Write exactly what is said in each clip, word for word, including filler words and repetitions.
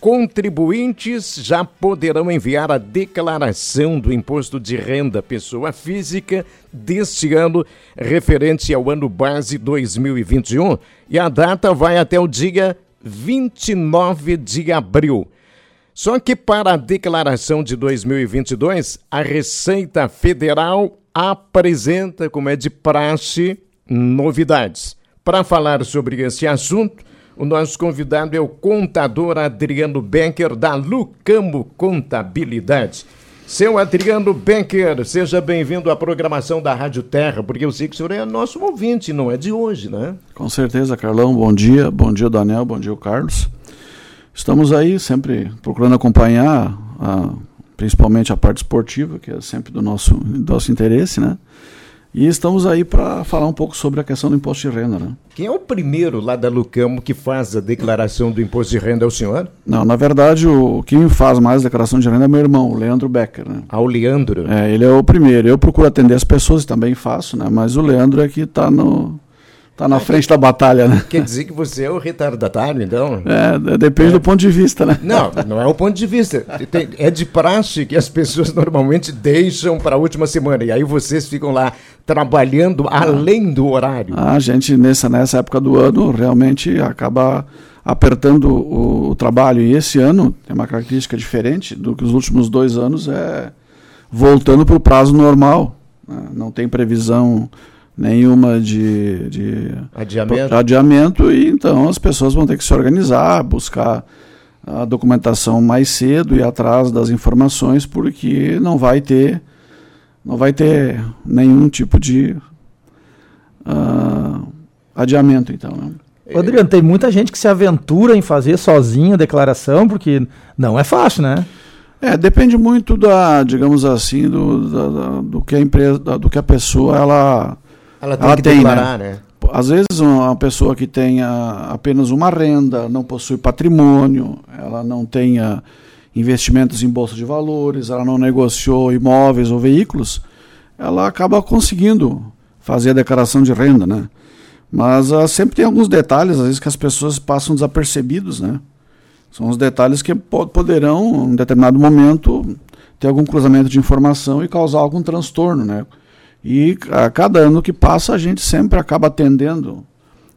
Contribuintes já poderão enviar a declaração do Imposto de Renda Pessoa Física deste ano, referente ao ano base dois mil e vinte e um, e a data vai até o dia vinte e nove de abril. Só que para a declaração de dois mil e vinte e dois, a Receita Federal apresenta, como é de praxe, novidades. Para falar sobre esse assunto, o nosso convidado é o contador Adriano Benker, da Lucambo Contabilidade. Seu Adriano Benker, seja bem-vindo à programação da Rádio Terra, porque eu sei que o senhor é nosso ouvinte, não é de hoje, né? Com certeza, Carlão. Bom dia. Bom dia, Daniel. Bom dia, Carlos. Estamos aí sempre procurando acompanhar, a, principalmente a parte esportiva, que é sempre do nosso, do nosso interesse, né? E estamos aí para falar um pouco sobre a questão do imposto de renda, né? Quem é o primeiro lá da Lucamo que faz a declaração do imposto de renda? É o senhor? Não, na verdade, o quem faz mais a declaração de renda é meu irmão, o Leandro Becker, né? Ah, o Leandro? É, ele é o primeiro. Eu procuro atender as pessoas e também faço, né? Mas o Leandro é que está no... Está na frente da batalha, né? Quer dizer que você é o retardatário, então? É, depende é. do ponto de vista, né? Não, não é o ponto de vista. Tem, é de praxe que as pessoas normalmente deixam para a última semana. E aí vocês ficam lá trabalhando ah. além do horário. Ah, a gente, nessa, nessa época do ano, realmente acaba apertando o, o trabalho. E esse ano tem uma característica diferente do que os últimos dois anos, é voltando para o prazo normal, né? Não tem previsão nenhuma de, de adiamento. adiamento, e então as pessoas vão ter que se organizar, buscar a documentação mais cedo e atrás das informações, porque não vai ter, não vai ter nenhum tipo de uh, adiamento. Então, né? Adriano, tem muita gente que se aventura em fazer sozinho a declaração, porque não é fácil, né? É, depende muito da, digamos assim, do, da, do que a empresa, do que a pessoa ela Ela tem Ela que tem, declarar, né? né? Às vezes uma pessoa que tenha apenas uma renda, não possui patrimônio, ela não tenha investimentos em bolsa de valores, ela não negociou imóveis ou veículos, ela acaba conseguindo fazer a declaração de renda, né? Mas uh, sempre tem alguns detalhes, às vezes, que as pessoas passam desapercebidos, né? São os detalhes que pod- poderão, em determinado momento, ter algum cruzamento de informação e causar algum transtorno, né? E a cada ano que passa, a gente sempre acaba atendendo,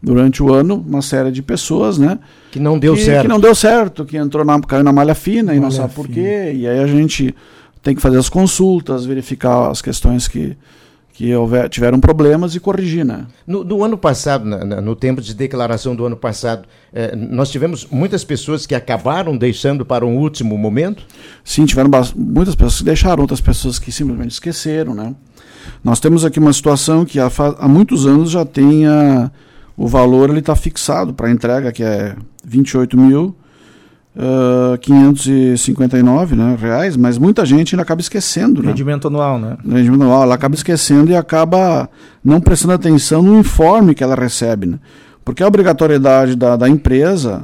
durante o ano, uma série de pessoas, né? Que não deu que, certo. Que não deu certo, que entrou na, caiu na malha fina malha e não sabe por quê. E aí a gente tem que fazer as consultas, verificar as questões que, que houver, tiveram problemas e corrigir, né? No, no ano passado, na, na, no tempo de declaração do ano passado, eh, nós tivemos muitas pessoas que acabaram deixando para um último momento? Sim, tiveram ba- muitas pessoas que deixaram, outras pessoas que simplesmente esqueceram, né? Nós temos aqui uma situação que há, há muitos anos já tem a, o valor, ele está fixado para a entrega, que é vinte e oito mil, quinhentos e cinquenta e nove, né, reais, mas muita gente ainda acaba esquecendo. Né? Rendimento anual, né? Rendimento anual, ela acaba esquecendo e acaba não prestando atenção no informe que ela recebe, né? Porque a obrigatoriedade da, da empresa,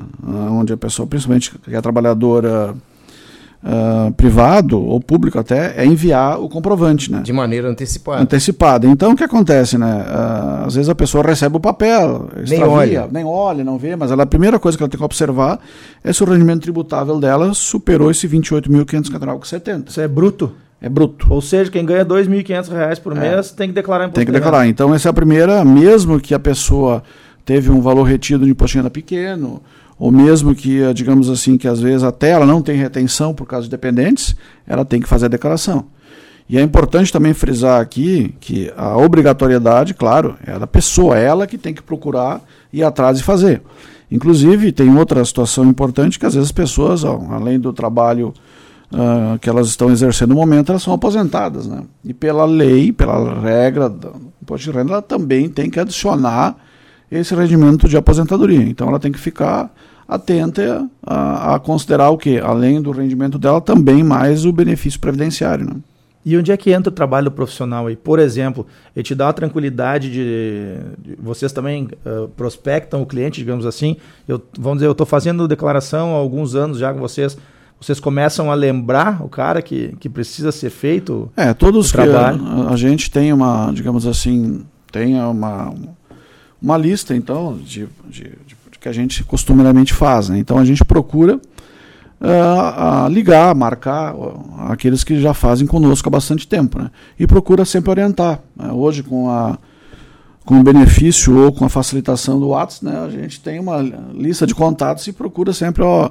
onde a pessoa, principalmente que é trabalhadora... Uh, privado ou público até, é enviar o comprovante, né? De maneira antecipada. Antecipada. Então, o que acontece, né? Uh, às vezes a pessoa recebe o papel, extravia, nem olha, nem olha, não vê, mas ela, a primeira coisa que ela tem que observar é se o rendimento tributável dela superou esse vinte e oito mil, quinhentos e setenta. Isso é bruto? É bruto. Ou seja, quem ganha dois mil e quinhentos reais por mês é. tem que declarar imposto. Tem que declarar. Então, essa é a primeira, mesmo que a pessoa teve um valor retido de imposto de renda pequeno, ou mesmo que, digamos assim, que às vezes até ela não tem retenção por causa de dependentes, ela tem que fazer a declaração. E é importante também frisar aqui que a obrigatoriedade, claro, é da pessoa, ela que tem que procurar ir atrás e fazer. Inclusive, tem outra situação importante que às vezes as pessoas, ó, além do trabalho uh, que elas estão exercendo no momento, elas são aposentadas, né? E pela lei, pela regra do imposto de renda, ela também tem que adicionar esse rendimento de aposentadoria. Então ela tem que ficar atenta a, a considerar o que, além do rendimento dela, também mais o benefício previdenciário, né? E onde é que entra o trabalho do profissional aí? Por exemplo, ele te dá a tranquilidade de, de vocês também uh, prospectam o cliente, digamos assim. Eu, vamos dizer, eu estou fazendo declaração há alguns anos já com vocês. Vocês começam a lembrar o cara que, que precisa ser feito. É, todos o trabalho. que a, a gente tem uma, digamos assim, tem uma uma lista, então, de, de, de, de que a gente costumeiramente faz, né? Então, a gente procura uh, a ligar, marcar uh, aqueles que já fazem conosco há bastante tempo, né? E procura sempre orientar. Uh, hoje, com, a, com o benefício ou com a facilitação do WhatsApp, né, a gente tem uma lista de contatos e procura sempre, ó,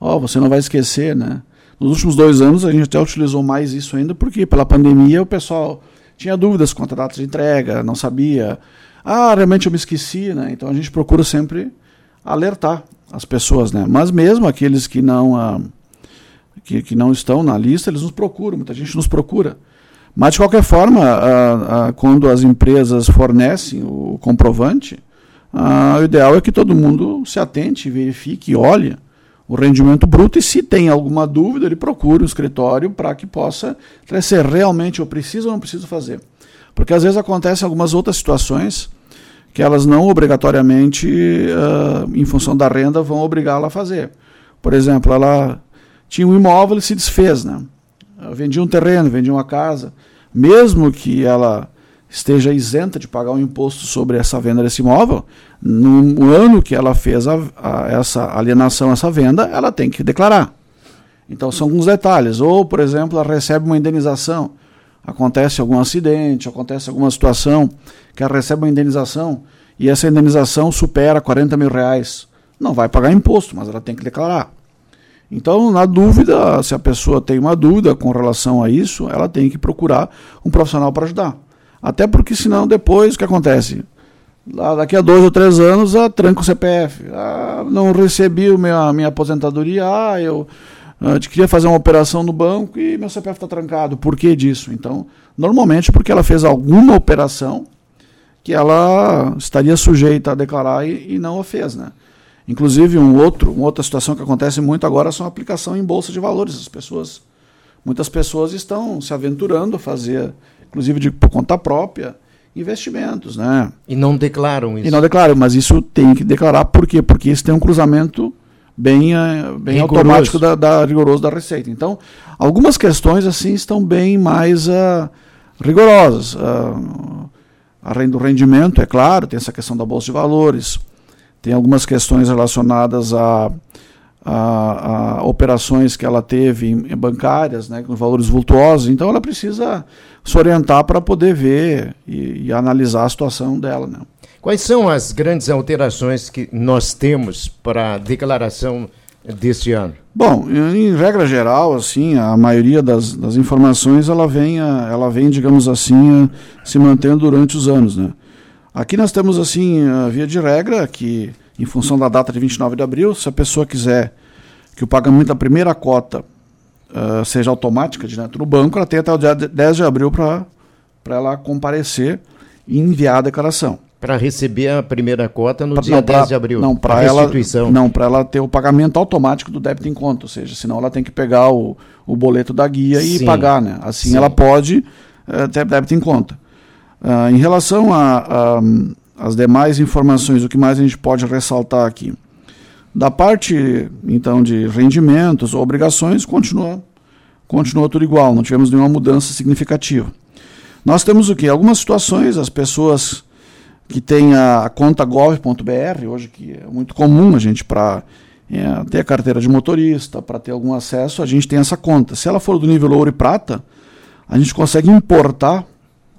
ó, você não vai esquecer, né? Nos últimos dois anos, a gente até utilizou mais isso ainda, porque pela pandemia o pessoal tinha dúvidas quanto a data de entrega, não sabia. Ah, realmente eu me esqueci, né? Então a gente procura sempre alertar as pessoas, né? Mas mesmo aqueles que não, ah, que, que não estão na lista, eles nos procuram, muita gente nos procura. Mas de qualquer forma, ah, ah, quando as empresas fornecem o comprovante, ah, o ideal é que todo mundo se atente, verifique, olhe o rendimento bruto, e se tem alguma dúvida, ele procure o escritório para que possa esclarecer realmente eu preciso ou não preciso fazer. Porque às vezes acontecem algumas outras situações que elas não obrigatoriamente, uh, em função da renda, vão obrigá-la a fazer. Por exemplo, ela tinha um imóvel e se desfez, né? Vendia um terreno, vendia uma casa. Mesmo que ela esteja isenta de pagar um imposto sobre essa venda desse imóvel, no ano que ela fez a, a, essa alienação, essa venda, ela tem que declarar. Então são alguns detalhes. Ou, por exemplo, ela recebe uma indenização. Acontece algum acidente, acontece alguma situação que ela recebe uma indenização e essa indenização supera quarenta mil reais. Não vai pagar imposto, mas ela tem que declarar. Então, na dúvida, se a pessoa tem uma dúvida com relação a isso, ela tem que procurar um profissional para ajudar. Até porque, senão, depois, o que acontece? Lá, daqui a dois ou três anos, ela tranca o C P F. Ah, não recebi a minha, minha aposentadoria, ah, eu... Eu queria fazer uma operação no banco e meu C P F está trancado. Por que disso? Então, normalmente porque ela fez alguma operação que ela estaria sujeita a declarar e, e não a fez, né? Inclusive, um outro, uma outra situação que acontece muito agora são a aplicação em bolsa de valores. As pessoas, muitas pessoas estão se aventurando a fazer, inclusive de, por conta própria, investimentos, né? E não declaram isso. E não declaram, mas isso tem que declarar. Por quê? Porque isso tem um cruzamento bem, bem automático, da, da, rigoroso da Receita. Então, algumas questões assim estão bem mais uh, rigorosas. Uh, a renda, o rendimento, é claro, tem essa questão da Bolsa de Valores, tem algumas questões relacionadas a, a, a operações que ela teve em, em bancárias, né, com valores vultuosos. Então, ela precisa se orientar para poder ver e, e analisar a situação dela, né? Quais são as grandes alterações que nós temos para a declaração deste ano? Bom, em regra geral, assim, a maioria das, das informações ela vem, ela vem, digamos assim, se mantendo durante os anos, né? Aqui nós temos, assim, a via de regra, que em função da data de vinte e nove de abril, se a pessoa quiser que o pagamento da primeira cota uh, seja automática direto no banco, ela tem até o dia dez de abril para ela comparecer e enviar a declaração. Para receber a primeira cota no pra, dia não, pra, dez de abril. Não, para ela, ela ter o pagamento automático do débito em conta, ou seja, senão ela tem que pegar o, o boleto da guia e sim, pagar, né? Assim sim, ela pode uh, ter débito em conta. Uh, em relação às demais informações, o que mais a gente pode ressaltar aqui? Da parte, então, de rendimentos ou obrigações, continua, continua tudo igual, não tivemos nenhuma mudança significativa. Nós temos o quê? Algumas situações, as pessoas que tem a conta gov ponto br, hoje que é muito comum a gente, para é, ter a carteira de motorista, para ter algum acesso, a gente tem essa conta. Se ela for do nível ouro e prata, a gente consegue importar,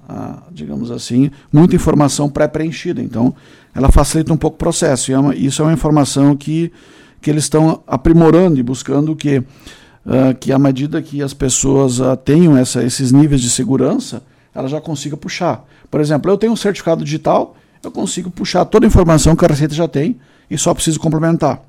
ah, digamos assim, muita informação pré-preenchida. Então, ela facilita um pouco o processo. E é uma, isso é uma informação que, que eles estão aprimorando e buscando que, ah, que à medida que as pessoas ah, tenham essa, esses níveis de segurança, ela já consiga puxar. Por exemplo, eu tenho um certificado digital, eu consigo puxar toda a informação que a Receita já tem e só preciso complementar.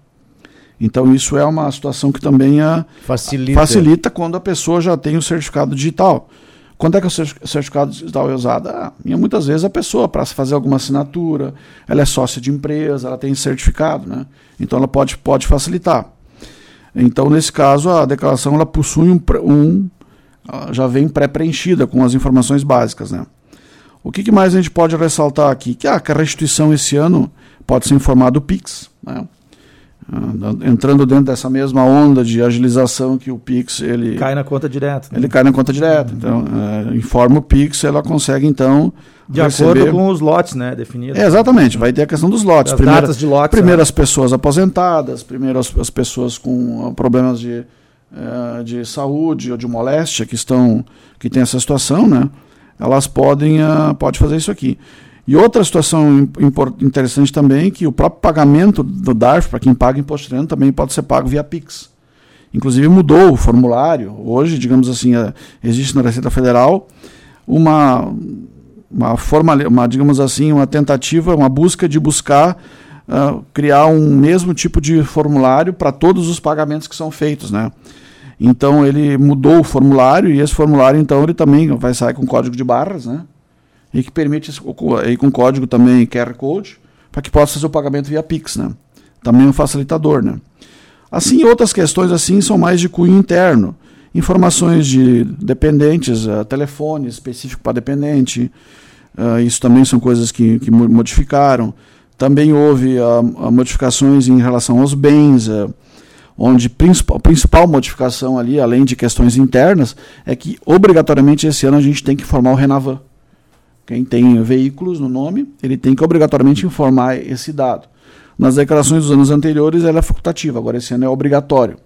Então, isso é uma situação que também a, facilita. facilita quando a pessoa já tem o certificado digital. Quando é que o certificado digital é usado? Ah, muitas vezes a pessoa, para fazer alguma assinatura, ela é sócia de empresa, ela tem certificado, né? Então, ela pode, pode facilitar. Então, nesse caso, a declaração ela possui um, um já vem pré-preenchida com as informações básicas, né? O que, que mais a gente pode ressaltar aqui? Que, ah, que a restituição esse ano pode ser informada do PIX, né? entrando dentro dessa mesma onda de agilização que o PIX, ele... Cai na conta direta. Né? Ele cai na conta direta. Então, é, informa o PIX, ela consegue, então... De receber... acordo com os lotes, né? Definidos. É, exatamente, vai ter a questão dos lotes. As Primeira, datas de lotes. Primeiras, né? Pessoas aposentadas, primeiras as pessoas com problemas de, de saúde ou de moléstia que, estão, que tem essa situação, né? Elas podem pode fazer isso aqui. E outra situação interessante também é que o próprio pagamento do DARF, para quem paga imposto de renda, também pode ser pago via PIX. Inclusive mudou o formulário. Hoje, digamos assim, existe na Receita Federal uma, uma, forma, uma digamos assim, uma tentativa, uma busca de buscar uh, criar um mesmo tipo de formulário para todos os pagamentos que são feitos, né? Então ele mudou o formulário e esse formulário, então, ele também vai sair com código de barras, né? E que permite, e com código também Q R Code, para que possa fazer o pagamento via PIX, né? Também um facilitador, né? Assim, outras questões assim são mais de cunho interno. Informações de dependentes, uh, telefone específico para dependente, uh, isso também são coisas que, que modificaram. Também houve uh, modificações em relação aos bens, uh, onde principal, a principal modificação ali, além de questões internas, é que obrigatoriamente esse ano a gente tem que formar o Renavam. Quem tem veículos no nome, ele tem que obrigatoriamente informar esse dado. Nas declarações dos anos anteriores, ela é facultativa, agora esse ano é obrigatório.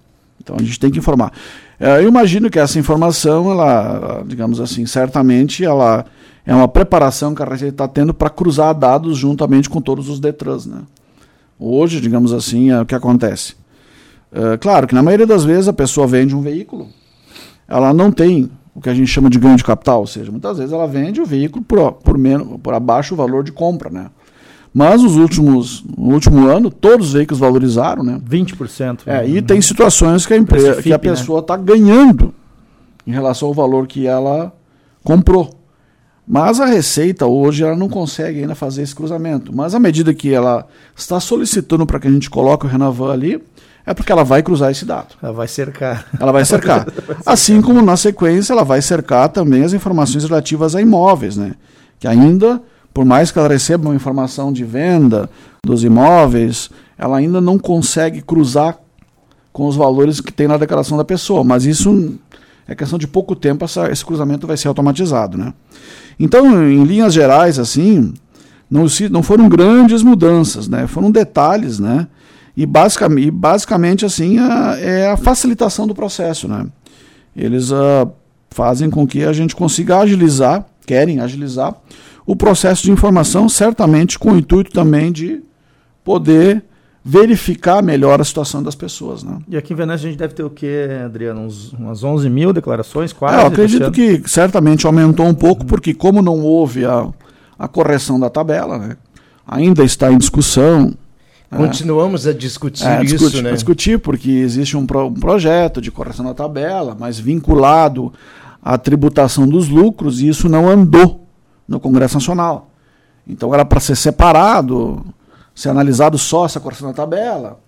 Então, a gente tem que informar. Eu imagino que essa informação, ela, digamos assim, certamente, ela é uma preparação que a Receita está tendo para cruzar dados juntamente com todos os Detrans, né? Hoje, digamos assim, é o que acontece. É claro que, na maioria das vezes, a pessoa vende um veículo, ela não tem... o que a gente chama de ganho de capital, ou seja, muitas vezes ela vende o veículo por, por, menos, por abaixo do valor de compra, né? Mas nos últimos, no último ano, todos os veículos valorizaram, né? vinte por cento. É, e uhum. Tem situações que a, empresa, F I P, que a pessoa está, né, ganhando em relação ao valor que ela comprou. Mas a Receita hoje ela não consegue ainda fazer esse cruzamento. Mas à medida que ela está solicitando para que a gente coloque o Renavam ali, é porque ela vai cruzar esse dado. Ela vai cercar. Ela vai cercar. ela vai cercar. Assim como, na sequência, ela vai cercar também as informações relativas a imóveis, né? Que ainda, por mais que ela receba uma informação de venda dos imóveis, ela ainda não consegue cruzar com os valores que tem na declaração da pessoa. Mas isso é questão de pouco tempo, essa, esse cruzamento vai ser automatizado, né? Então, em linhas gerais, assim, não, se, não foram grandes mudanças, né? Foram detalhes, né? E basicamente, basicamente assim, a, é a facilitação do processo, né? Eles a, fazem com que a gente consiga agilizar, querem agilizar, o processo de informação, certamente com o intuito também de poder verificar melhor a situação das pessoas, né? E aqui em Veneza a gente deve ter o quê, Adriano? Uns, umas onze mil declarações, quase? É, eu acredito que certamente aumentou um pouco, porque como não houve a, a correção da tabela, né? Ainda está em discussão. Continuamos é. a discutir é, isso, discutir, né? Discutir, porque existe um, pro, um projeto de correção da tabela, mas vinculado à tributação dos lucros, e isso não andou no Congresso Nacional. Então era para ser separado, ser analisado só essa correção da tabela,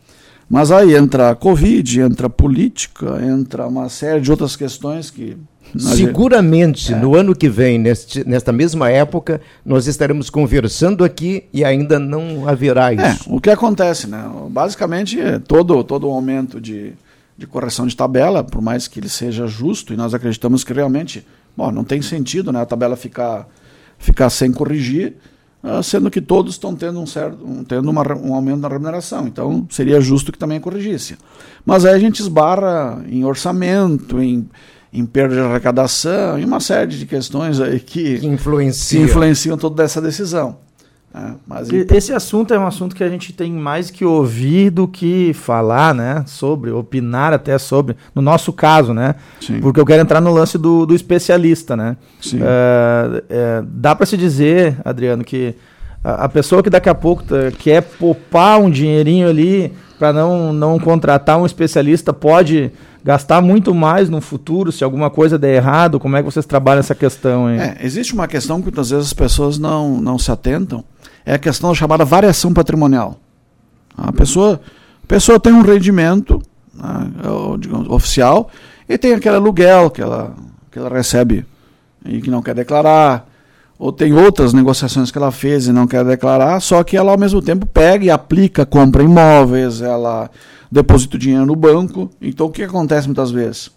mas aí entra a Covid, entra a política, entra uma série de outras questões que... Seguramente, é. no ano que vem, neste, nesta mesma época, nós estaremos conversando aqui e ainda não haverá isso. É, o que acontece, né? Basicamente, todo, todo o aumento de, de correção de tabela, por mais que ele seja justo, e nós acreditamos que realmente, bom, não tem sentido, né, a tabela ficar, ficar sem corrigir, sendo que todos estão tendo, um, certo, um, tendo uma, um aumento na remuneração. Então, seria justo que também corrigisse. Mas aí a gente esbarra em orçamento, em... em perda de arrecadação e uma série de questões aí que, que, influencia. que influenciam toda essa decisão. Né? Mas e, então... Esse assunto é um assunto que a gente tem mais que ouvir do que falar, né? Sobre, opinar até sobre, no nosso caso, né? Sim. Porque eu quero entrar no lance do, do especialista, né? Sim. É, é, dá para se dizer, Adriano, que a, a pessoa que daqui a pouco tá, quer poupar um dinheirinho ali para não, não contratar um especialista pode... gastar muito mais no futuro, se alguma coisa der errado, como é que vocês trabalham essa questão? Hein? É, existe uma questão que muitas vezes as pessoas não, não se atentam, é a questão chamada variação patrimonial. A pessoa, a pessoa tem um rendimento, né, digamos, oficial, e tem aquele aluguel que ela, que ela recebe e que não quer declarar, ou tem outras negociações que ela fez e não quer declarar, só que ela ao mesmo tempo pega e aplica, compra imóveis, ela deposita o dinheiro no banco. Então o que acontece muitas vezes?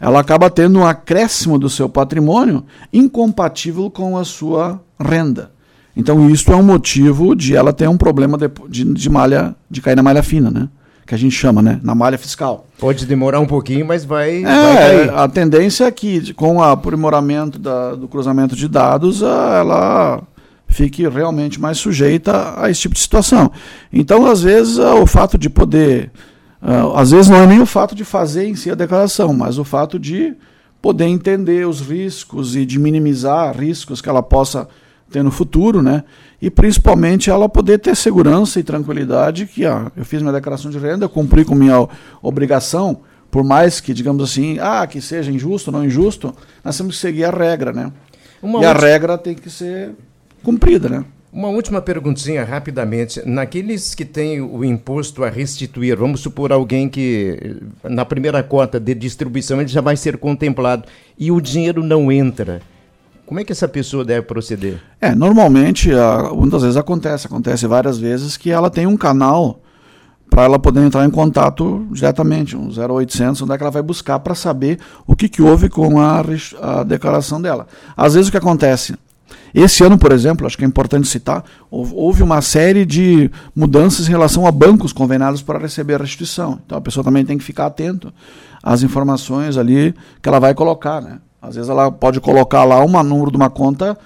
Ela acaba tendo um acréscimo do seu patrimônio incompatível com a sua renda. Então isso é um motivo de ela ter um problema de, de, de, malha, de cair na malha fina, né? Que a gente chama, né? Na malha fiscal. Pode demorar um pouquinho, mas vai... É, vai cair. A tendência é que com o aprimoramento da, do cruzamento de dados, ela fique realmente mais sujeita a esse tipo de situação. Então, às vezes, o fato de poder... Às vezes não é nem o fato de fazer em si a declaração, mas o fato de poder entender os riscos e de minimizar riscos que ela possa ter no futuro, né? E principalmente ela poder ter segurança e tranquilidade que ah, eu fiz minha declaração de renda, eu cumpri com minha obrigação, por mais que, digamos assim, ah, que seja injusto ou não injusto, nós temos que seguir a regra, né? Uma e última... a regra tem que ser cumprida, né? Uma última perguntinha, rapidamente. Naqueles que têm o imposto a restituir, vamos supor alguém que na primeira cota de distribuição ele já vai ser contemplado e o dinheiro não entra. Como é que essa pessoa deve proceder? É, normalmente, muitas vezes acontece, acontece várias vezes que ela tem um canal para ela poder entrar em contato diretamente, um zero oitocentos, onde é que ela vai buscar para saber o que, que houve com a, a declaração dela. Às vezes o que acontece? Esse ano, por exemplo, acho que é importante citar, houve uma série de mudanças em relação a bancos conveniados para receber a restituição. Então a pessoa também tem que ficar atento às informações ali que ela vai colocar, né? Às vezes ela pode colocar lá um número de uma conta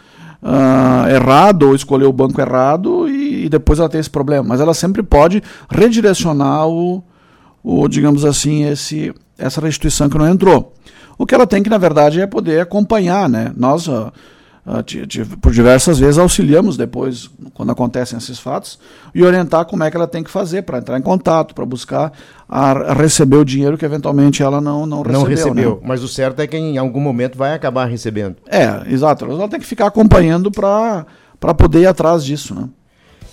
uh, errado ou escolher o banco errado e, e depois ela tem esse problema. Mas ela sempre pode redirecionar o, o digamos assim, esse, essa restituição que não entrou. O que ela tem que, na verdade, é poder acompanhar, né? Nós, uh, uh, t- t- por diversas vezes, auxiliamos depois, quando acontecem esses fatos, e orientar como é que ela tem que fazer para entrar em contato, para buscar... a receber o dinheiro que eventualmente ela não, não recebeu. Não recebeu, né? Mas o certo é que em algum momento vai acabar recebendo. É, exato. Ela tem que ficar acompanhando para poder ir atrás disso, né?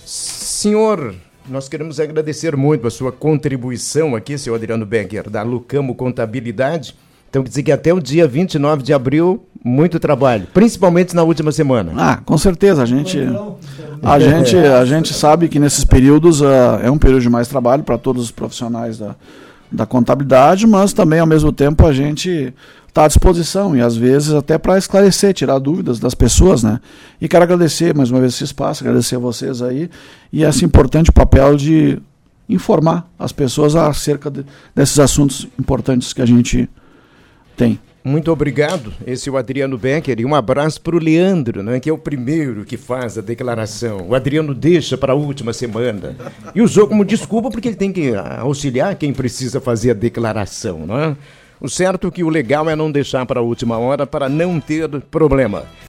Senhor, nós queremos agradecer muito a sua contribuição aqui, senhor Adriano Benker, da Lucamo Contabilidade. Então, quer dizer que até o dia vinte e nove de abril, muito trabalho, principalmente na última semana. Ah, com certeza. A gente, a gente, a gente sabe que nesses períodos uh, é um período de mais trabalho para todos os profissionais da, da contabilidade, mas também, ao mesmo tempo, a gente está à disposição e, às vezes, até para esclarecer, tirar dúvidas das pessoas, né? E quero agradecer mais uma vez esse espaço, agradecer a vocês aí e esse importante papel de informar as pessoas acerca de, desses assuntos importantes que a gente... tem. Muito obrigado. Esse é o Adriano Becker e um abraço para o Leandro, né, que é o primeiro que faz a declaração. O Adriano deixa para a última semana e usou como desculpa porque ele tem que auxiliar quem precisa fazer a declaração, né? O certo que o legal é não deixar para a última hora para não ter problema.